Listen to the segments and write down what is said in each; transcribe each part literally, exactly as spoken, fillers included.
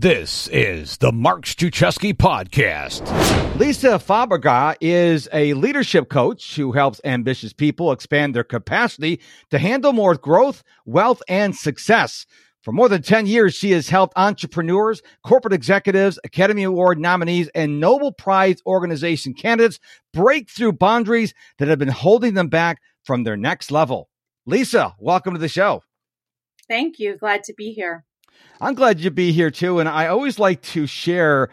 This is the Mark Struczewski Podcast. Lisa Fabrega is a leadership coach who helps ambitious people expand their capacity to handle more growth, wealth, and success. For more than ten years, she has helped entrepreneurs, corporate executives, Academy Award nominees, and Nobel Prize organization candidates break through boundaries that have been holding them back from their next level. Lisa, welcome to the show. Thank you. Glad to be here. I'm glad you'd be here too. And I always like to share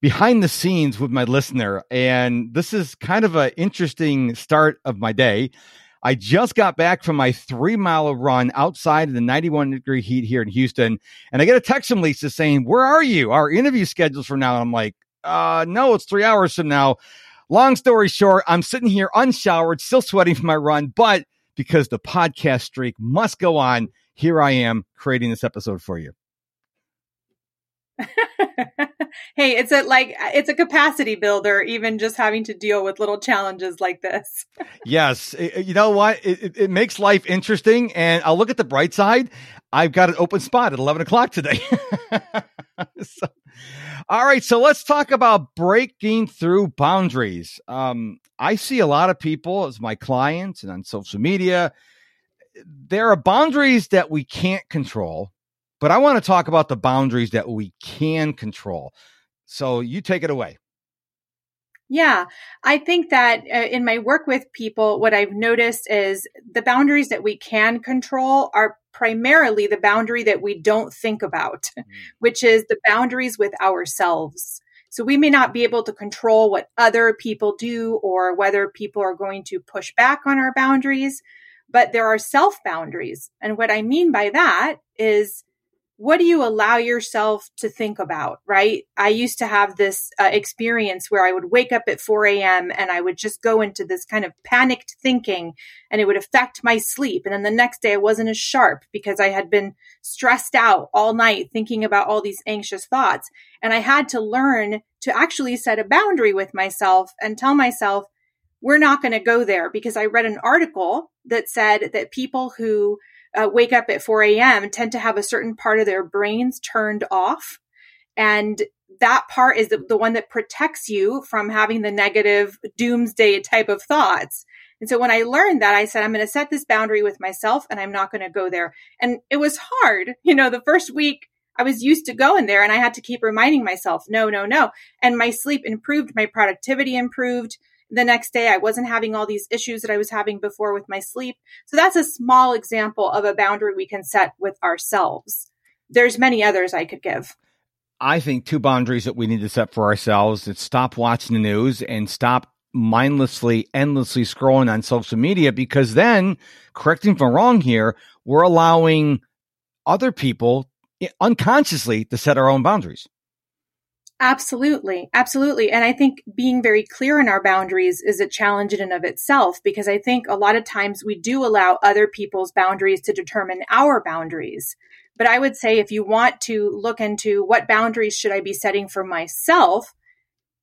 behind the scenes with my listener. And this is kind of an interesting start of my day. I just got back from my three mile run outside in the ninety-one degree heat here in Houston. And I get a text from Lisa saying, "Where are you? Our interview schedule's for now." And I'm like, uh, no, it's three hours from now. Long story short, I'm sitting here unshowered, still sweating from my run, but because the podcast streak must go on, here I am creating this episode for you. Hey, it's a like it's a capacity builder, even just having to deal with little challenges like this. Yes. It, you know what? It, it, it makes life interesting. And I'll look at the bright side. I've got an open spot at eleven o'clock today. So, all right. So let's talk about breaking through boundaries. Um, I see a lot of people as my clients and on social media. There are boundaries that we can't control, but I want to talk about the boundaries that we can control. So you take it away. Yeah, I think that uh, in my work with people, what I've noticed is the boundaries that we can control are primarily the boundary that we don't think about, mm-hmm. which is the boundaries with ourselves. So we may not be able to control what other people do or whether people are going to push back on our boundaries, but there are self boundaries. And what I mean by that is, what do you allow yourself to think about, right? I used to have this uh, experience where I would wake up at four a.m. and I would just go into this kind of panicked thinking and it would affect my sleep. And then the next day I wasn't as sharp because I had been stressed out all night thinking about all these anxious thoughts. And I had to learn to actually set a boundary with myself and tell myself, we're not going to go there, because I read an article that said that people who uh, wake up at four a.m. tend to have a certain part of their brains turned off. And that part is the, the one that protects you from having the negative doomsday type of thoughts. And so when I learned that, I said, I'm going to set this boundary with myself and I'm not going to go there. And it was hard. You know, the first week I was used to going there and I had to keep reminding myself, no, no, no. And my sleep improved. My productivity improved. The next day, I wasn't having all these issues that I was having before with my sleep. So that's a small example of a boundary we can set with ourselves. There's many others I could give. I think two boundaries that we need to set for ourselves is stop watching the news and stop mindlessly, endlessly scrolling on social media, because then, correct me if I'm wrong here, we're allowing other people unconsciously to set our own boundaries. Absolutely. Absolutely. And I think being very clear in our boundaries is a challenge in and of itself, because I think a lot of times we do allow other people's boundaries to determine our boundaries. But I would say if you want to look into what boundaries should I be setting for myself,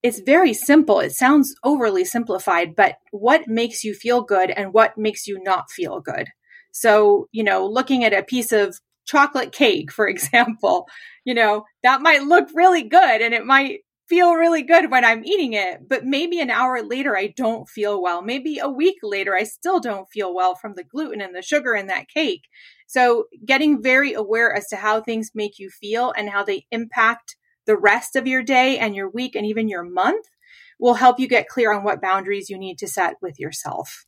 it's very simple. It sounds overly simplified, but what makes you feel good and what makes you not feel good? So, you know, looking at a piece of chocolate cake, for example, you know, that might look really good and it might feel really good when I'm eating it, but maybe an hour later, I don't feel well. Maybe a week later, I still don't feel well from the gluten and the sugar in that cake. So getting very aware as to how things make you feel and how they impact the rest of your day and your week and even your month will help you get clear on what boundaries you need to set with yourself.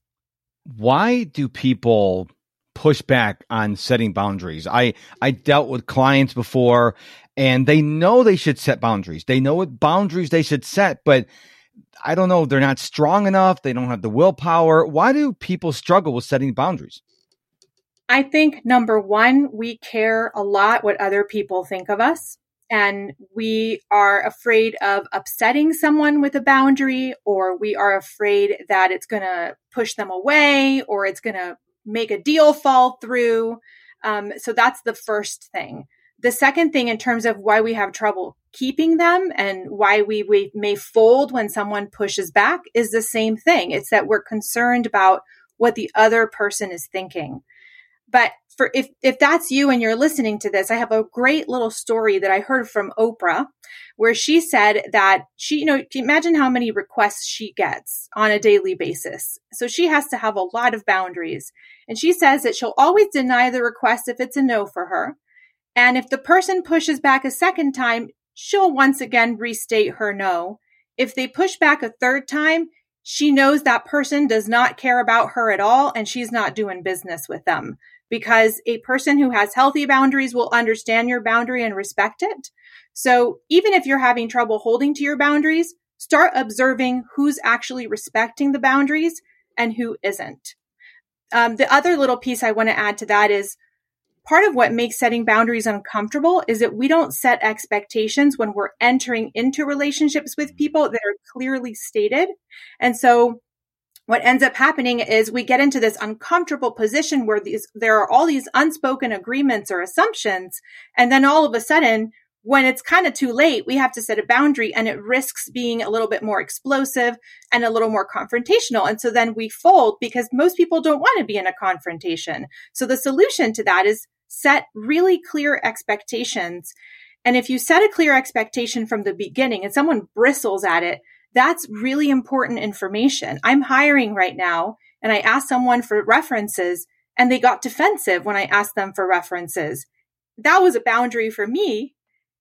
Why do people push back on setting boundaries? I, I dealt with clients before and they know they should set boundaries. They know what boundaries they should set, but I don't know, they're not strong enough. They don't have the willpower. Why do people struggle with setting boundaries? I think number one, we care a lot what other people think of us. And we are afraid of upsetting someone with a boundary, or we are afraid that it's going to push them away, or it's going to make a deal fall through. Um, so that's the first thing. The second thing, in terms of why we have trouble keeping them and why we, we may fold when someone pushes back, is the same thing. It's that we're concerned about what the other person is thinking. But for if, if that's you and you're listening to this, I have a great little story that I heard from Oprah where she said that she, you know, imagine how many requests she gets on a daily basis. So she has to have a lot of boundaries. And she says that she'll always deny the request if it's a no for her. And if the person pushes back a second time, she'll once again restate her no. If they push back a third time, she knows that person does not care about her at all, and she's not doing business with them. Because a person who has healthy boundaries will understand your boundary and respect it. So even if you're having trouble holding to your boundaries, start observing who's actually respecting the boundaries and who isn't. Um, the other little piece I want to add to that is part of what makes setting boundaries uncomfortable is that we don't set expectations when we're entering into relationships with people that are clearly stated. And so what ends up happening is we get into this uncomfortable position where these, there are all these unspoken agreements or assumptions. And then all of a sudden, when it's kind of too late, we have to set a boundary, and it risks being a little bit more explosive and a little more confrontational. And so then we fold because most people don't want to be in a confrontation. So the solution to that is set really clear expectations. And if you set a clear expectation from the beginning and someone bristles at it, that's really important information. I'm hiring right now, and I asked someone for references, and they got defensive when I asked them for references. That was a boundary for me.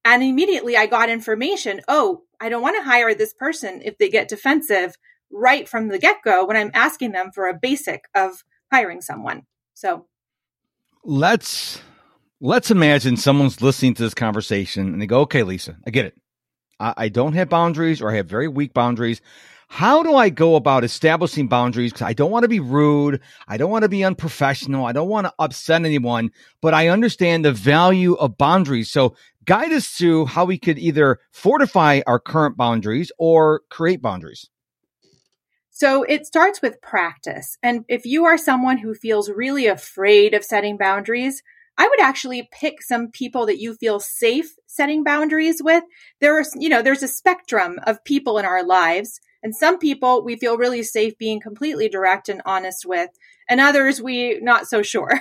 And immediately I got information, oh, I don't want to hire this person if they get defensive right from the get-go when I'm asking them for a basic of hiring someone. So let's let's imagine someone's listening to this conversation and they go, okay, Lisa, I get it. I don't have boundaries, or I have very weak boundaries. How do I go about establishing boundaries? Because I don't want to be rude. I don't want to be unprofessional. I don't want to upset anyone, but I understand the value of boundaries. So guide us through how we could either fortify our current boundaries or create boundaries. So it starts with practice. And if you are someone who feels really afraid of setting boundaries, I would actually pick some people that you feel safe setting boundaries with. There are, you know, there's a spectrum of people in our lives. And some people we feel really safe being completely direct and honest with, and others we not so sure.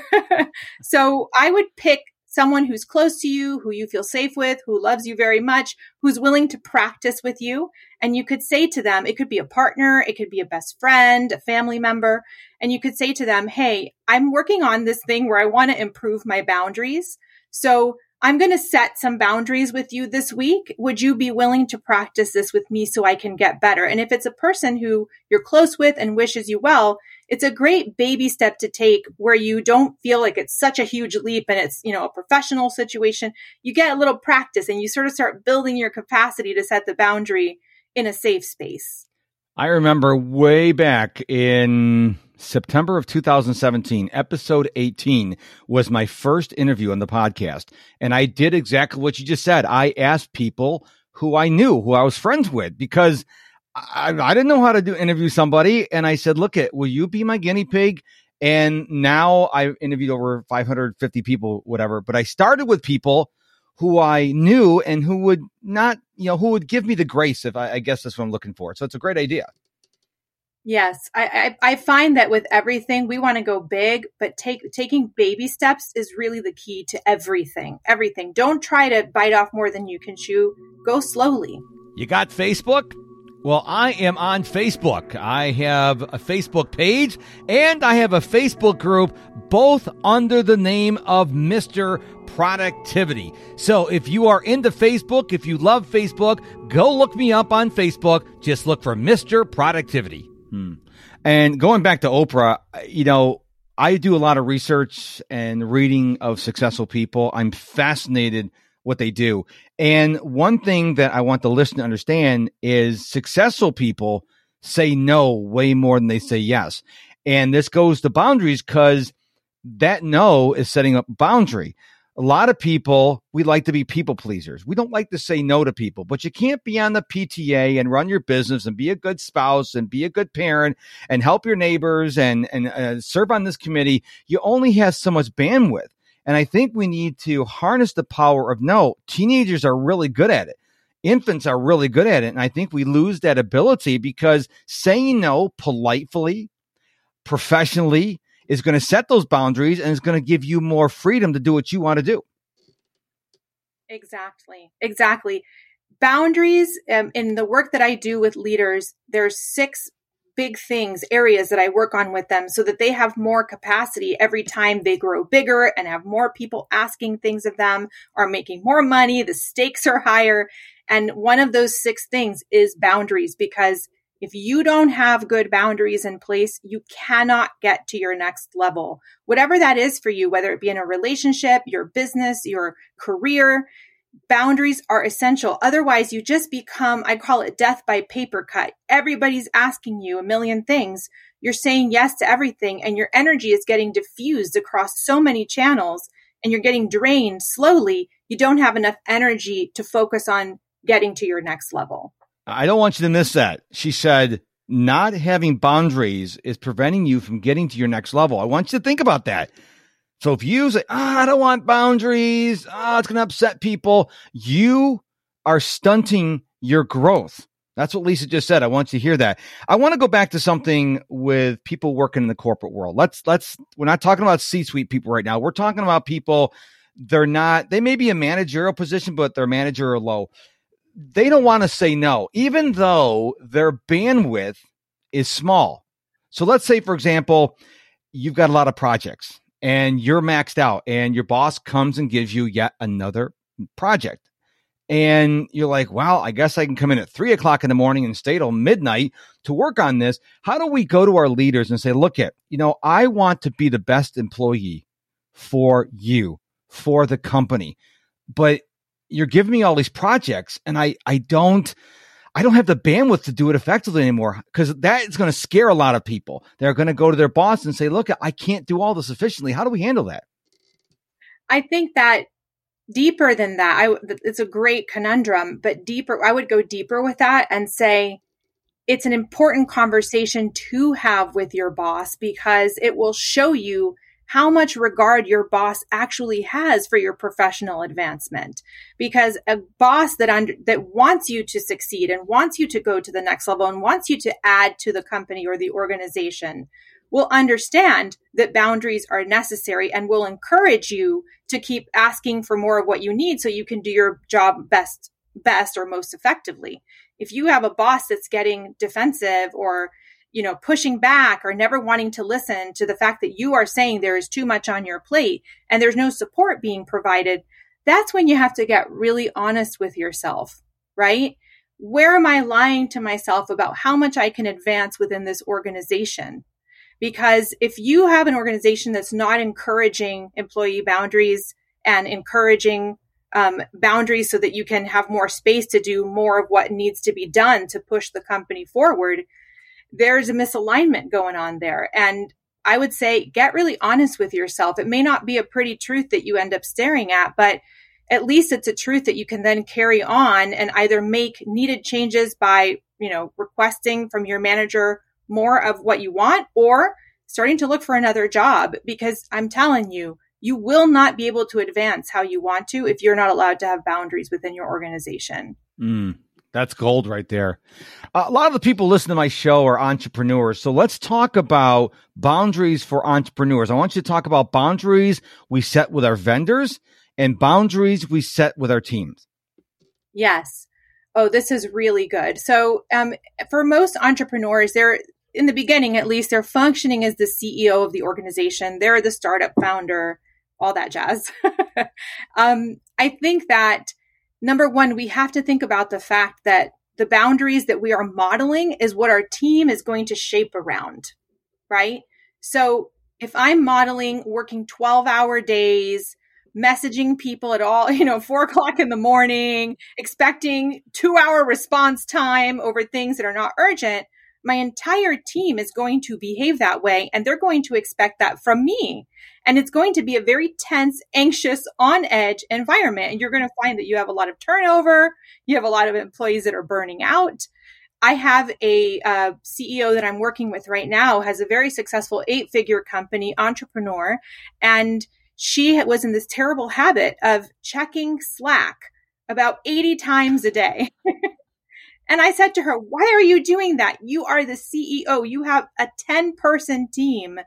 So I would pick someone who's close to you, who you feel safe with, who loves you very much, who's willing to practice with you. And you could say to them, it could be a partner, it could be a best friend, a family member. And you could say to them, hey, I'm working on this thing where I want to improve my boundaries. So I'm going to set some boundaries with you this week. Would you be willing to practice this with me so I can get better? And if it's a person who you're close with and wishes you well, it's a great baby step to take where you don't feel like it's such a huge leap and it's, you know, a professional situation. You get a little practice and you sort of start building your capacity to set the boundary in a safe space. I remember way back in September of two thousand seventeen, episode eighteen was my first interview on the podcast. And I did exactly what you just said. I asked people who I knew, who I was friends with, because I, I didn't know how to do interview somebody. And I said, look, it, will you be my guinea pig? And now I've interviewed over five hundred fifty people, whatever. But I started with people who I knew and who would not, you know, who would give me the grace, if I, I guess that's what I'm looking for. So it's a great idea. Yes. I, I, I find that with everything, we want to go big, but take taking baby steps is really the key to everything. Everything. Don't try to bite off more than you can chew. Go slowly. You got Facebook? Well, I am on Facebook. I have a Facebook page and I have a Facebook group, both under the name of Mister Productivity. So if you are into Facebook, if you love Facebook, go look me up on Facebook. Just look for Mister Productivity. Hmm. And going back to Oprah, you know, I do a lot of research and reading of successful people. I'm fascinated what they do. And one thing that I want the listener to understand is successful people say no way more than they say yes. And this goes to boundaries, because that no is setting up boundary. A lot of people, we like to be people pleasers. We don't like to say no to people, but you can't be on the P T A and run your business and be a good spouse and be a good parent and help your neighbors and, and uh, serve on this committee. You only have so much bandwidth. And I think we need to harness the power of no. Teenagers are really good at it. Infants are really good at it. And I think we lose that ability because saying no politely, professionally, is going to set those boundaries and is going to give you more freedom to do what you want to do. Exactly. Exactly. Boundaries, um, in the work that I do with leaders, there's six big things, areas that I work on with them so that they have more capacity every time they grow bigger and have more people asking things of them, are making more money, the stakes are higher. And one of those six things is boundaries, because if you don't have good boundaries in place, you cannot get to your next level. Whatever that is for you, whether it be in a relationship, your business, your career, boundaries are essential. Otherwise, you just become, I call it death by paper cut. Everybody's asking you a million things. You're saying yes to everything, and your energy is getting diffused across so many channels, and you're getting drained slowly. You don't have enough energy to focus on getting to your next level. I don't want you to miss that. She said, not having boundaries is preventing you from getting to your next level. I want you to think about that. So if you say, ah, oh, I don't want boundaries, ah, oh, it's going to upset people, you are stunting your growth. That's what Lisa just said. I want you to hear that. I want to go back to something with people working in the corporate world. Let's, let's, we're not talking about C-suite people right now. We're talking about people, they're not, they may be a managerial position, but they're manager or low. They don't want to say no, even though their bandwidth is small. So let's say, for example, you've got a lot of projects and you're maxed out and your boss comes and gives you yet another project. And you're like, wow, I guess I can come in at three o'clock in the morning and stay till midnight to work on this. How do we go to our leaders and say, look at, you know, I want to be the best employee for you, for the company, but you're giving me all these projects and I, I don't, I don't have the bandwidth to do it effectively anymore, because that is going to scare a lot of people. They're going to go to their boss and say, look, I can't do all this efficiently. How do we handle that? I think that deeper than that, I, it's a great conundrum, but deeper, I would go deeper with that and say, it's an important conversation to have with your boss, because it will show you how much regard your boss actually has for your professional advancement. Because a boss that under, that wants you to succeed and wants you to go to the next level and wants you to add to the company or the organization will understand that boundaries are necessary and will encourage you to keep asking for more of what you need so you can do your job best, best or most effectively. If you have a boss that's getting defensive or you know, pushing back or never wanting to listen to the fact that you are saying there is too much on your plate and there's no support being provided, that's when you have to get really honest with yourself, right? Where am I lying to myself about how much I can advance within this organization? Because if you have an organization that's not encouraging employee boundaries and encouraging Um, boundaries so that you can have more space to do more of what needs to be done to push the company forward, there's a misalignment going on there. And I would say, get really honest with yourself. It may not be a pretty truth that you end up staring at, but at least it's a truth that you can then carry on and either make needed changes by, you know, requesting from your manager more of what you want, or starting to look for another job. Because I'm telling you, you will not be able to advance how you want to if you're not allowed to have boundaries within your organization. Mm. That's gold right there. Uh, a lot of the people listening to my show are entrepreneurs. So let's talk about boundaries for entrepreneurs. I want you to talk about boundaries we set with our vendors and boundaries we set with our teams. Yes. Oh, this is really good. So um, for most entrepreneurs, they're, in the beginning at least, they're functioning as the C E O of the organization. They're the startup founder, all that jazz. um, I think that number one, we have to think about the fact that the boundaries that we are modeling is what our team is going to shape around, right? So if I'm modeling working twelve-hour days, messaging people at all, you know, four o'clock in the morning, expecting two-hour response time over things that are not urgent, my entire team is going to behave that way, and they're going to expect that from me. And it's going to be a very tense, anxious, on-edge environment. And you're going to find that you have a lot of turnover. You have a lot of employees that are burning out. I have a uh, C E O that I'm working with right now, has a very successful eight-figure company, entrepreneur, and she was in this terrible habit of checking Slack about eighty times a day. And I said to her, why are you doing that? You are the C E O. You have a ten-person team.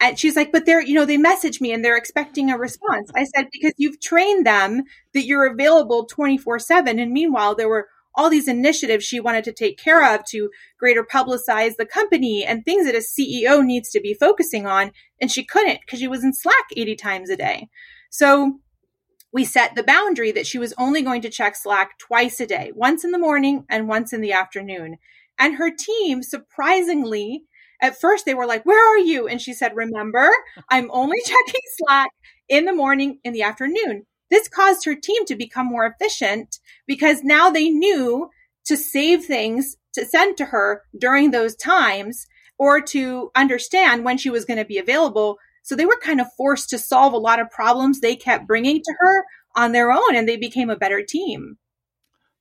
And she's like, but they're, you know, they message me and they're expecting a response. I said, because you've trained them that you're available twenty-four seven. And meanwhile, there were all these initiatives she wanted to take care of to greater publicize the company and things that a C E O needs to be focusing on. And she couldn't because she was in Slack eighty times a day. So we set the boundary that she was only going to check Slack twice a day, once in the morning and once in the afternoon. And her team, surprisingly, at first they were like, where are you? And she said, remember, I'm only checking Slack in the morning, in the afternoon. This caused her team to become more efficient because now they knew to save things to send to her during those times or to understand when she was going to be available. So they were kind of forced to solve a lot of problems they kept bringing to her on their own, and they became a better team.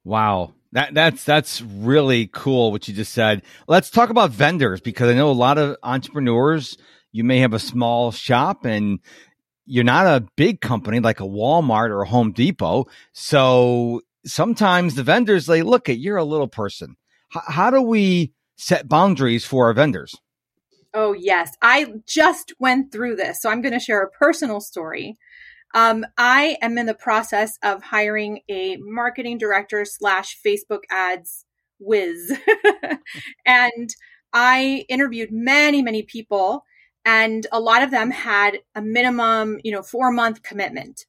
Wow. That that's that's really cool what you just said. Let's talk about vendors, because I know a lot of entrepreneurs, you may have a small shop and you're not a big company like a Walmart or a Home Depot. So sometimes the vendors, they look at, you're a little person. H- how do we set boundaries for our vendors? Oh, yes. I just went through this. So I'm going to share a personal story. Um, I am in the process of hiring a marketing director slash Facebook ads whiz. And I interviewed many, many people. And a lot of them had a minimum, you know, four month commitment.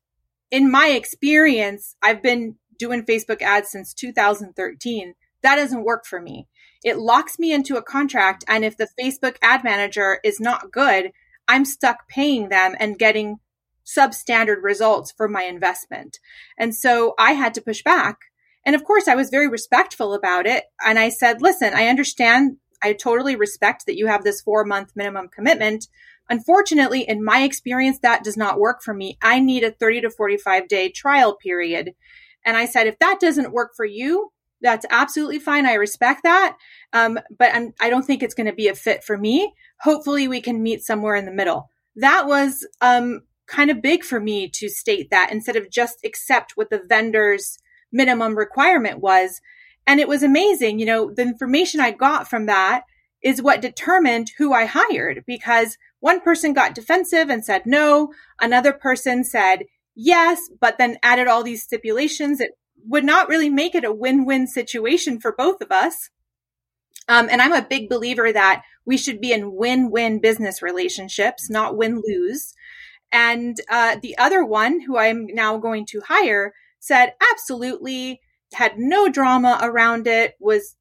In my experience, I've been doing Facebook ads since two thousand thirteen. That doesn't work for me. It locks me into a contract. And if the Facebook ad manager is not good, I'm stuck paying them and getting substandard results for my investment. And so I had to push back. And of course, I was very respectful about it. And I said, listen, I understand. I totally respect that you have this four month minimum commitment. Unfortunately, in my experience, that does not work for me. I need a thirty to forty-five day trial period. And I said, if that doesn't work for you, that's absolutely fine. I respect that. Um, but I'm, I don't think it's going to be a fit for me. Hopefully we can meet somewhere in the middle. That was um, kind of big for me to state that, instead of just accept what the vendor's minimum requirement was. And it was amazing. You know, the information I got from that is what determined who I hired, because one person got defensive and said no. Another person said yes, but then added all these stipulations that would not really make it a win-win situation for both of us. Um, and I'm a big believer that we should be in win-win business relationships, not win-lose. And uh, the other one, who I'm now going to hire, said absolutely, had no drama around it, was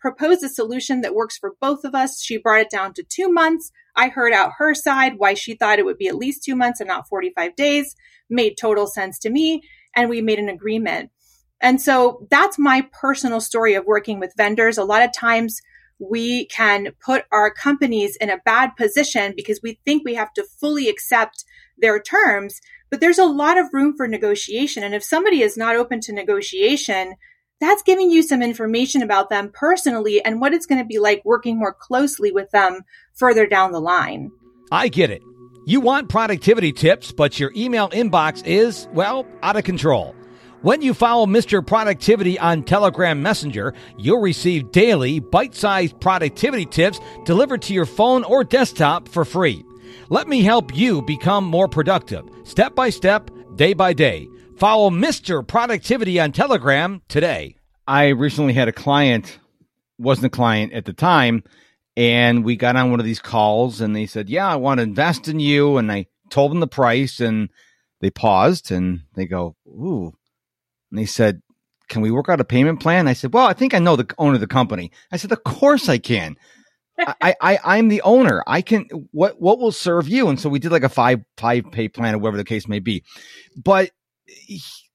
proposed a solution that works for both of us. She brought it down to two months. I heard out her side, why she thought it would be at least two months and not forty-five days. Made total sense to me. And we made an agreement. And so that's my personal story of working with vendors. A lot of times we can put our companies in a bad position because we think we have to fully accept their terms, but there's a lot of room for negotiation. And if somebody is not open to negotiation, that's giving you some information about them personally and what it's going to be like working more closely with them further down the line. I get it. You want productivity tips, but your email inbox is, well, out of control. When you follow Mister Productivity on Telegram Messenger, you'll receive daily bite-sized productivity tips delivered to your phone or desktop for free. Let me help you become more productive, step by step, day by day. Follow Mister Productivity on Telegram today. I recently had a client, wasn't a client at the time, and we got on one of these calls and they said, yeah, I want to invest in you. And I told them the price and they paused and they go, ooh. And they said, can we work out a payment plan? I said, well, I think I know the owner of the company. I said, of course I can. I, I, I'm the owner. I can, what, what will serve you? And so we did like a five, five pay plan or whatever the case may be. But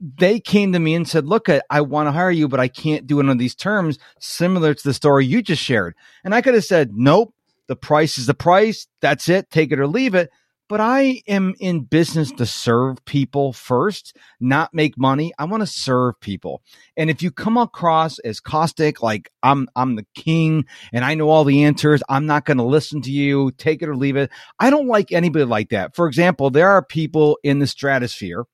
they came to me and said, look, I want to hire you, but I can't do it on these terms, similar to the story you just shared. And I could have said, nope, the price is the price. That's it. Take it or leave it. But I am in business to serve people first, not make money. I want to serve people. And if you come across as caustic, like I'm I'm the king and I know all the answers, I'm not going to listen to you, take it or leave it. I don't like anybody like that. For example, there are people in the stratosphere,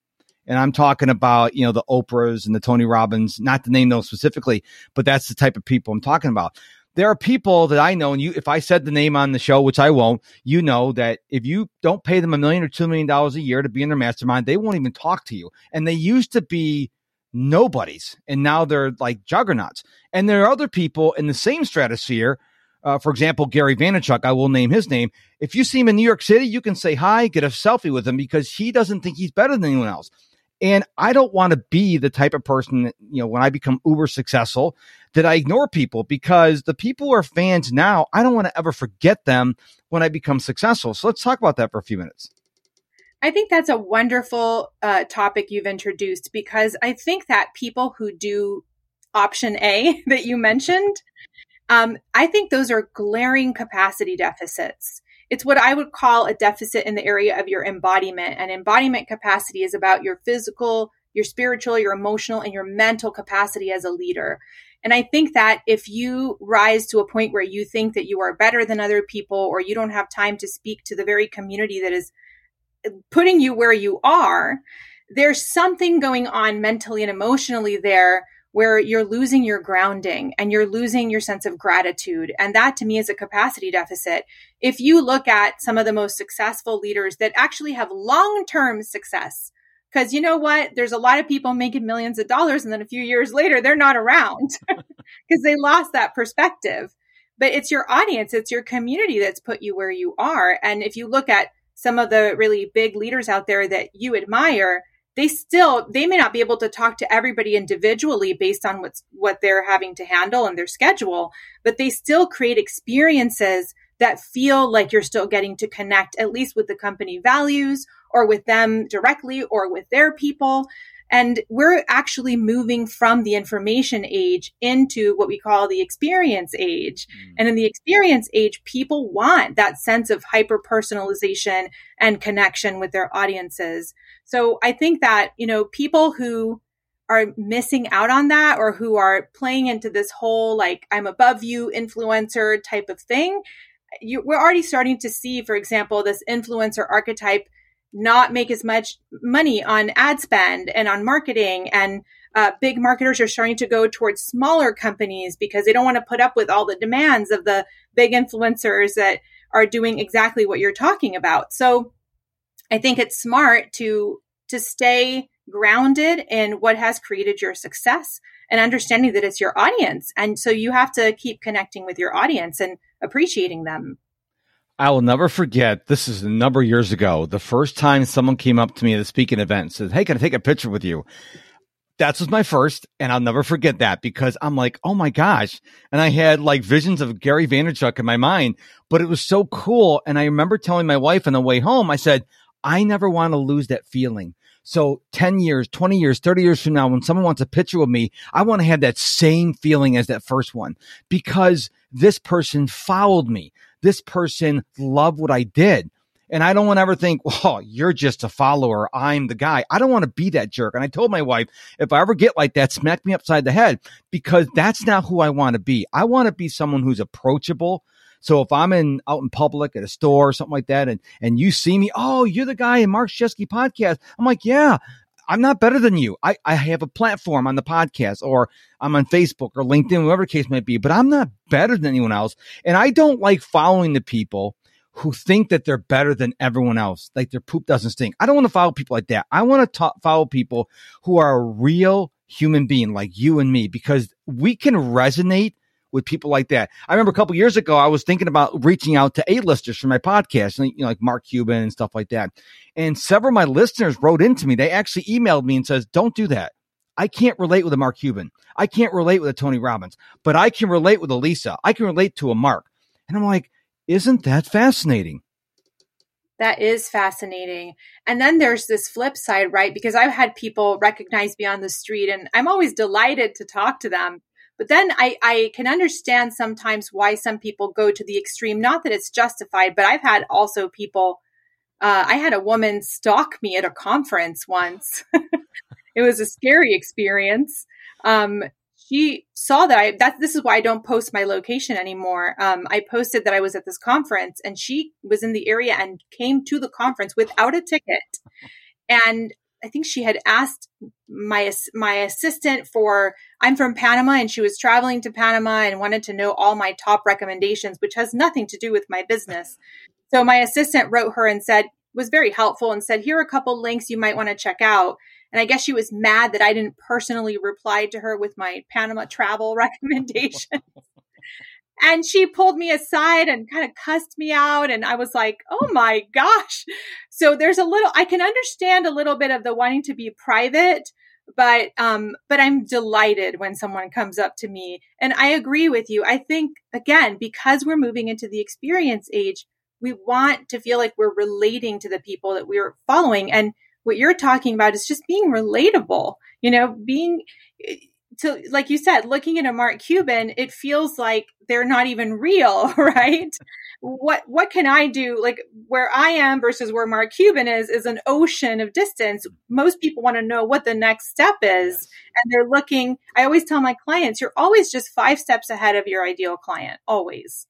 and I'm talking about, you know, the Oprahs and the Tony Robbins, not to name those specifically, but that's the type of people I'm talking about. There are people that I know, and you, if I said the name on the show, which I won't, you know that if you don't pay them a million or two million dollars a year to be in their mastermind, they won't even talk to you. And they used to be nobodies, and now they're like juggernauts. And there are other people in the same stratosphere. Uh, for example, Gary Vaynerchuk, I will name his name. If you see him in New York City, you can say hi, get a selfie with him because he doesn't think he's better than anyone else. And I don't want to be the type of person that, you know, when I become uber successful, that I ignore people, because the people who are fans now, I don't want to ever forget them when I become successful. So let's talk about that for a few minutes. I think that's a wonderful uh, topic you've introduced, because I think that people who do option A that you mentioned, Um, I think those are glaring capacity deficits. It's what I would call a deficit in the area of your embodiment. And embodiment capacity is about your physical, your spiritual, your emotional, and your mental capacity as a leader. And I think that if you rise to a point where you think that you are better than other people, or you don't have time to speak to the very community that is putting you where you are, there's something going on mentally and emotionally there where you're losing your grounding and you're losing your sense of gratitude. And that to me is a capacity deficit. If you look at some of the most successful leaders that actually have long-term success, because you know what? There's a lot of people making millions of dollars and then a few years later, they're not around because they lost that perspective. But it's your audience, it's your community that's put you where you are. And if you look at some of the really big leaders out there that you admire, they still, they may not be able to talk to everybody individually based on what's, what they're having to handle and their schedule, but they still create experiences that feel like you're still getting to connect, at least with the company values or with them directly or with their people. And we're actually moving from the information age into what we call the experience age. Mm. And in the experience age, people want that sense of hyper-personalization and connection with their audiences. So I think that, you know, people who are missing out on that, or who are playing into this whole, like, I'm above you influencer type of thing, you, we're already starting to see, for example, this influencer archetype not make as much money on ad spend and on marketing. And uh, big marketers are starting to go towards smaller companies because they don't want to put up with all the demands of the big influencers that are doing exactly what you're talking about. So I think it's smart to to stay grounded in what has created your success and understanding that it's your audience. And so you have to keep connecting with your audience and appreciating them. I will never forget, this is a number of years ago, the first time someone came up to me at a speaking event and said, hey, can I take a picture with you? That was my first, and I'll never forget that, because I'm like, oh my gosh. And I had like visions of Gary Vaynerchuk in my mind, but it was so cool. And I remember telling my wife on the way home, I said, I never want to lose that feeling. So ten years, twenty years, thirty years from now, when someone wants a picture with me, I want to have that same feeling as that first one, because this person followed me. This person loved what I did. And I don't want to ever think, well, you're just a follower. I'm the guy. I don't want to be that jerk. And I told my wife, if I ever get like that, smack me upside the head, because that's not who I want to be. I want to be someone who's approachable. So if I'm in out in public at a store or something like that, and, and you see me, oh, you're the guy in Mark Struczewski podcast. I'm like, yeah, I'm not better than you. I, I have a platform on the podcast, or I'm on Facebook or LinkedIn, whatever the case might be, but I'm not better than anyone else. And I don't like following the people who think that they're better than everyone else, like their poop doesn't stink. I don't want to follow people like that. I want to ta- follow people who are a real human being like you and me, because we can resonate with people like that. I remember a couple years ago, I was thinking about reaching out to A-listers for my podcast, you know, like Mark Cuban and stuff like that. And several of my listeners wrote into me. They actually emailed me and says, don't do that. I can't relate with a Mark Cuban. I can't relate with a Tony Robbins, but I can relate with a Lisa. I can relate to a Mark. And I'm like, isn't that fascinating? That is fascinating. And then there's this flip side, right? Because I've had people recognize me on the street, and I'm always delighted to talk to them. But then I, I can understand sometimes why some people go to the extreme, not that it's justified, but I've had also people, uh, I had a woman stalk me at a conference once. It was a scary experience. Um, she saw that, I, that this is why I don't post my location anymore. Um, I posted that I was at this conference, and she was in the area and came to the conference without a ticket. And I think she had asked my my assistant for, I'm from Panama and she was traveling to Panama and wanted to know all my top recommendations, which has nothing to do with my business. So my assistant wrote her and said, was very helpful and said, here are a couple links you might want to check out. And I guess she was mad that I didn't personally reply to her with my Panama travel recommendation. And she pulled me aside and kind of cussed me out. And I was like, oh my gosh. So there's a little, I can understand a little bit of the wanting to be private, but, um, but I'm delighted when someone comes up to me. And I agree with you. I think, again, because we're moving into the experience age, we want to feel like we're relating to the people that we're following. And what you're talking about is just being relatable, you know, being to, like you said, looking at a Mark Cuban, it feels like they're not even real, right? What, what can I do? Like where I am versus where Mark Cuban is, is an ocean of distance. Most people want to know what the next step is. And they're looking, I always tell my clients, you're always just five steps ahead of your ideal client, always.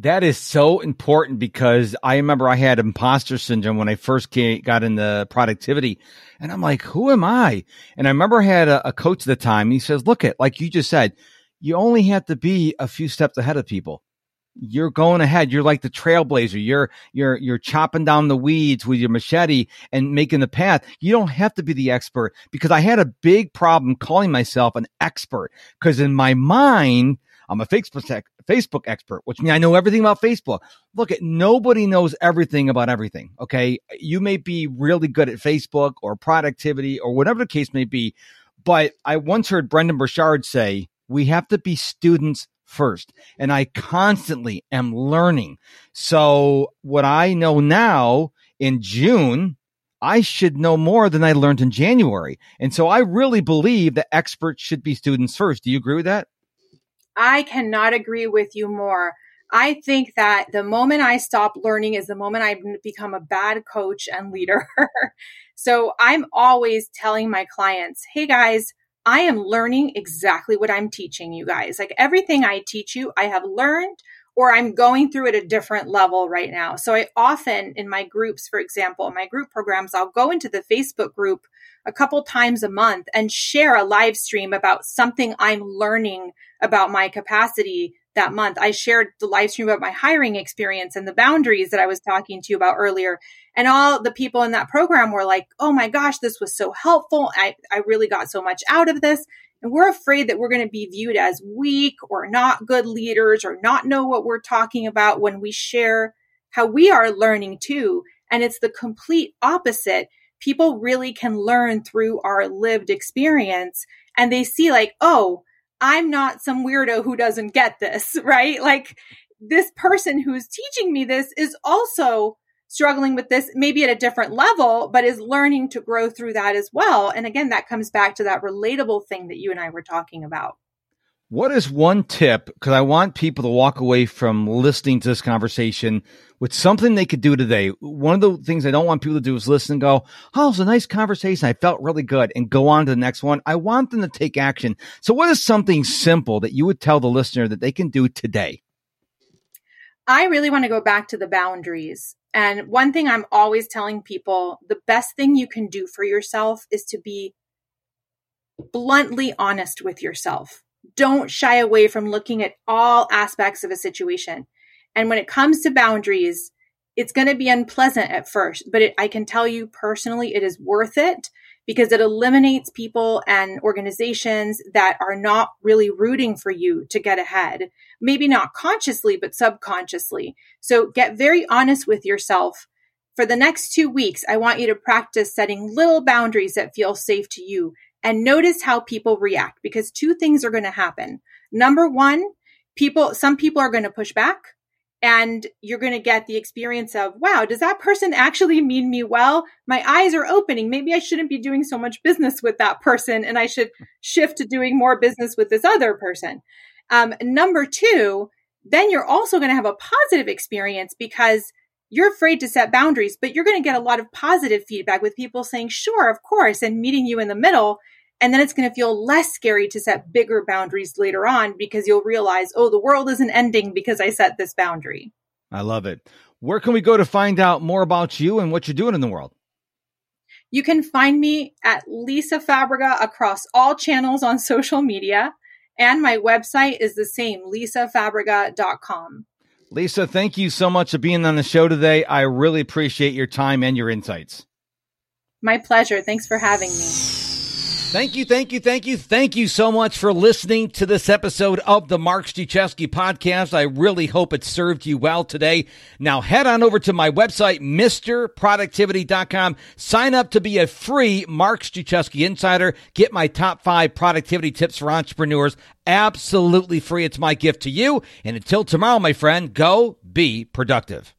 That is so important because I remember I had imposter syndrome when I first came, got into productivity and I'm like, who am I? And I remember I had a, a coach at the time. And he says, look at, like you just said, you only have to be a few steps ahead of people. You're going ahead. You're like the trailblazer. You're, you're, you're chopping down the weeds with your machete and making the path. You don't have to be the expert because I had a big problem calling myself an expert because in my mind, I'm a Facebook Facebook expert, which means I know everything about Facebook. Look, at nobody knows everything about everything, okay? You may be really good at Facebook or productivity or whatever the case may be, but I once heard Brendan Burchard say, we have to be students first, and I constantly am learning. So what I know now in June, I should know more than I learned in January. And so I really believe that experts should be students first. Do you agree with that? I cannot agree with you more. I think that the moment I stop learning is the moment I become a bad coach and leader. So I'm always telling my clients, hey guys, I am learning exactly what I'm teaching you guys. Like everything I teach you, I have learned or I'm going through at a different level right now. So I often in my groups, for example, in my group programs, I'll go into the Facebook group a couple times a month and share a live stream about something I'm learning about my capacity that month. I shared the live stream about my hiring experience and the boundaries that I was talking to you about earlier. And all the people in that program were like, oh my gosh, this was so helpful. I, I really got so much out of this. And we're afraid that we're going to be viewed as weak or not good leaders or not know what we're talking about when we share how we are learning too. And it's the complete opposite. People really can learn through our lived experience and they see like, oh, I'm not some weirdo who doesn't get this, right? Like this person who's teaching me this is also struggling with this, maybe at a different level, but is learning to grow through that as well. And again, that comes back to that relatable thing that you and I were talking about. What is one tip? Because I want people to walk away from listening to this conversation with something they could do today. One of the things I don't want people to do is listen and go, oh, it's a nice conversation. I felt really good and go on to the next one. I want them to take action. So what is something simple that you would tell the listener that they can do today? I really want to go back to the boundaries. And one thing I'm always telling people, the best thing you can do for yourself is to be bluntly honest with yourself. Don't shy away from looking at all aspects of a situation. And when it comes to boundaries, it's going to be unpleasant at first, but it, I can tell you personally, it is worth it because it eliminates people and organizations that are not really rooting for you to get ahead. Maybe not consciously, but subconsciously. So get very honest with yourself. For the next two weeks, I want you to practice setting little boundaries that feel safe to you. And notice how people react because two things are going to happen. Number one, people, some people are going to push back and you're going to get the experience of, wow, does that person actually mean me well? My eyes are opening. Maybe I shouldn't be doing so much business with that person and I should shift to doing more business with this other person. Um, number two, then you're also going to have a positive experience because you're afraid to set boundaries, but you're going to get a lot of positive feedback with people saying, sure, of course, and meeting you in the middle. And then it's going to feel less scary to set bigger boundaries later on because you'll realize, oh, the world isn't ending because I set this boundary. I love it. Where can we go to find out more about you and what you're doing in the world? You can find me at Lisa Fabrega across all channels on social media. And my website is the same, lisa fabrega dot com. Lisa, thank you so much for being on the show today. I really appreciate your time and your insights. My pleasure. Thanks for having me. Thank you, thank you, thank you. Thank you so much for listening to this episode of the Mark Struczewski Podcast. I really hope it served you well today. Now head on over to my website, mister productivity dot com. Sign up to be a free Mark Struczewski Insider. Get my top five productivity tips for entrepreneurs absolutely free. It's my gift to you. And until tomorrow, my friend, go be productive.